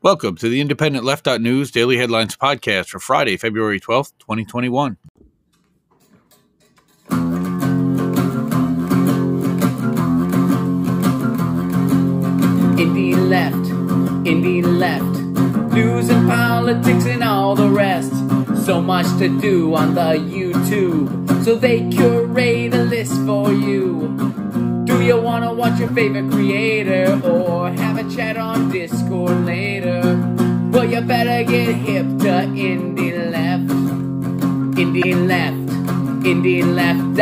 Welcome to the Independent Left.News Daily Headlines Podcast for Friday, February 12th, 2021. Indie left, news and politics and all the rest. So much to do on the YouTube, so they curate a list for you. Do you want to watch your favorite creator or have a chat on Discord later? Well, you better get hip to Indie Left. Indie Left. IndieLeft.News.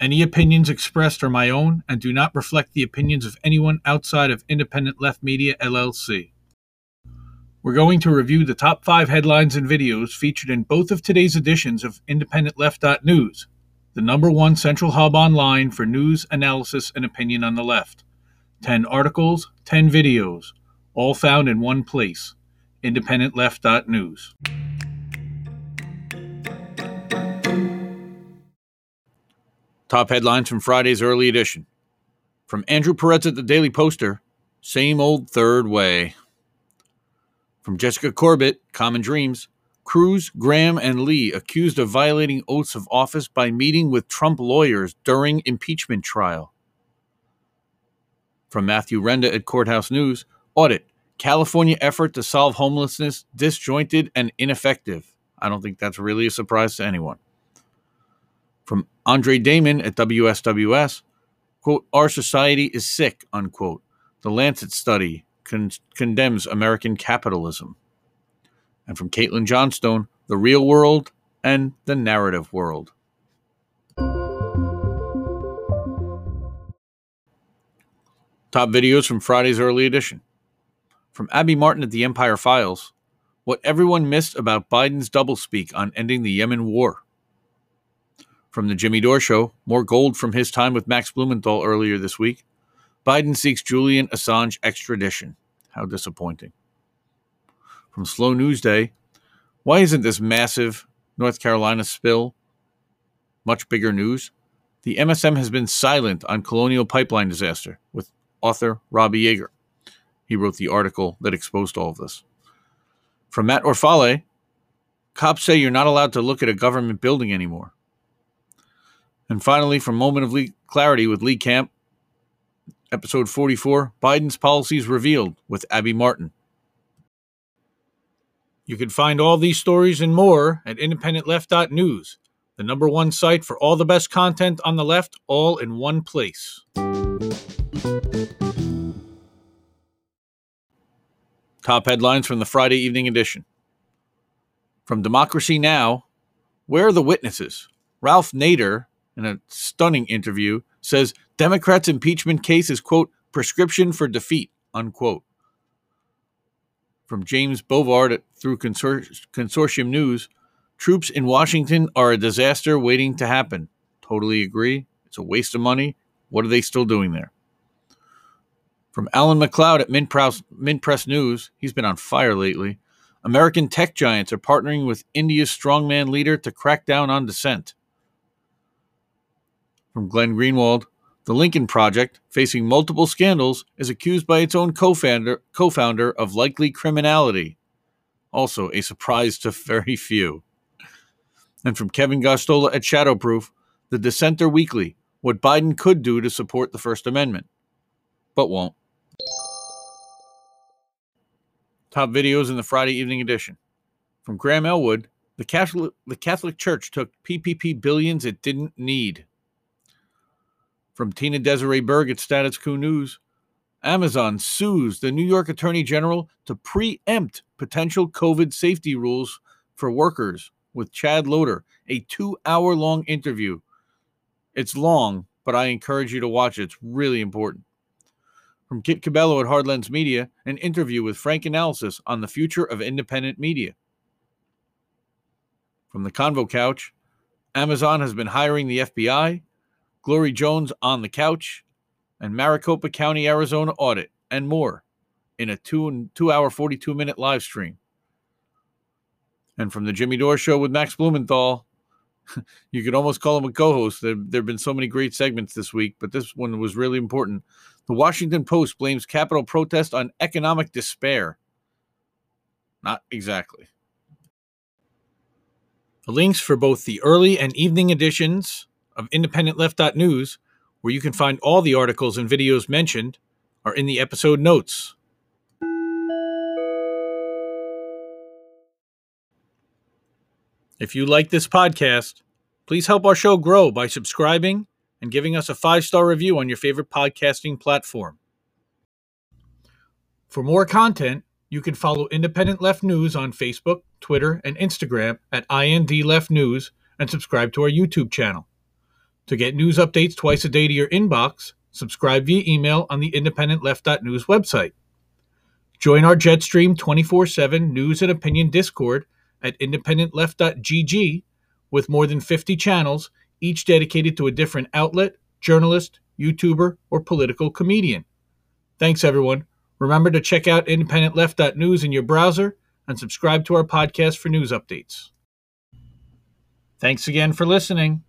Any opinions expressed are my own and do not reflect the opinions of anyone outside of Independent Left Media, LLC. We're going to review the top 5 headlines and videos featured in both of today's editions of Independent Left.News, the #1 central hub online for news, analysis, and opinion on the left. 10 articles, 10 videos, all found in one place, Independent Left.News. Top headlines from Friday's early edition. From Andrew Perez at The Daily Poster, same old third way. From Jessica Corbett, Common Dreams, Cruz, Graham, and Lee accused of violating oaths of office by meeting with Trump lawyers during impeachment trial. From Matthew Renda at Courthouse News, Audit, California effort to solve homelessness disjointed and ineffective. I don't think that's really a surprise to anyone. From Andre Damon at WSWS, quote, our society is sick, unquote. The Lancet study condemns American capitalism. And from Caitlin Johnstone, the real world and the narrative world. Top videos from Friday's early edition. From Abby Martin at the Empire Files, what everyone missed about Biden's doublespeak on ending the Yemen war. From the Jimmy Dore show, more gold from his time with Max Blumenthal earlier this week. Biden seeks Julian Assange extradition. How disappointing. From Slow News Day, why isn't this massive North Carolina spill much bigger news? The MSM has been silent on Colonial Pipeline disaster with author Robbie Yeager. He wrote the article that exposed all of this. From Matt Orfalea, cops say you're not allowed to look at a government building anymore. And finally, from Moment of Clarity with Lee Camp, Episode 44, Biden's Policies Revealed with Abby Martin. You can find all these stories and more at IndependentLeft.News, the #1 site for all the best content on the left, all in one place. Top headlines from the Friday evening edition. From Democracy Now!, where are the witnesses? Ralph Nader, in a stunning interview, says Democrats' impeachment case is, quote, prescription for defeat, unquote. From James Bovard through Consortium News, troops in Washington are a disaster waiting to happen. Totally agree. It's a waste of money. What are they still doing there? From Alan McLeod at Mint Press News, he's been on fire lately. American tech giants are partnering with India's strongman leader to crack down on dissent. From Glenn Greenwald, The Lincoln Project, facing multiple scandals, is accused by its own co-founder of likely criminality. Also a surprise to very few. And from Kevin Gostola at Shadowproof, The Dissenter Weekly, what Biden could do to support the First Amendment, but won't. Top videos in the Friday evening edition. From Graham Elwood, the Catholic Church took PPP billions it didn't need. From Tina Desiree Berg at Status Quo News, Amazon sues the New York Attorney General to preempt potential COVID safety rules for workers with Chad Loader, a 2-hour-long interview. It's long, but I encourage you to watch it. It's really important. From Kit Cabello at Hardlens Media, an interview with Frank Analysis on the future of independent media. From the Convo Couch, Amazon has been hiring the FBI, Glory Jones on the couch, and Maricopa County, Arizona audit, and more in a 2-hour, 42-minute live stream. And from the Jimmy Dore show with Max Blumenthal, You could almost call him a co-host. There have been so many great segments this week, but this one was really important. The Washington Post blames Capitol protest on economic despair. Not exactly. The links for both the early and evening editions of independentleft.news, where you can find all the articles and videos mentioned, are in the episode notes. If you like this podcast, please help our show grow by subscribing and giving us a 5-star review on your favorite podcasting platform. For more content, you can follow Independent Left News on Facebook, Twitter, and Instagram at INDLeftNews and subscribe to our YouTube channel. To get news updates twice a day to your inbox, subscribe via email on the independentleft.news website. Join our Jetstream 24/7 news and opinion Discord at independentleft.gg, with more than 50 channels, each dedicated to a different outlet, journalist, YouTuber, or political comedian. Thanks, everyone. Remember to check out independentleft.news in your browser and subscribe to our podcast for news updates. Thanks again for listening.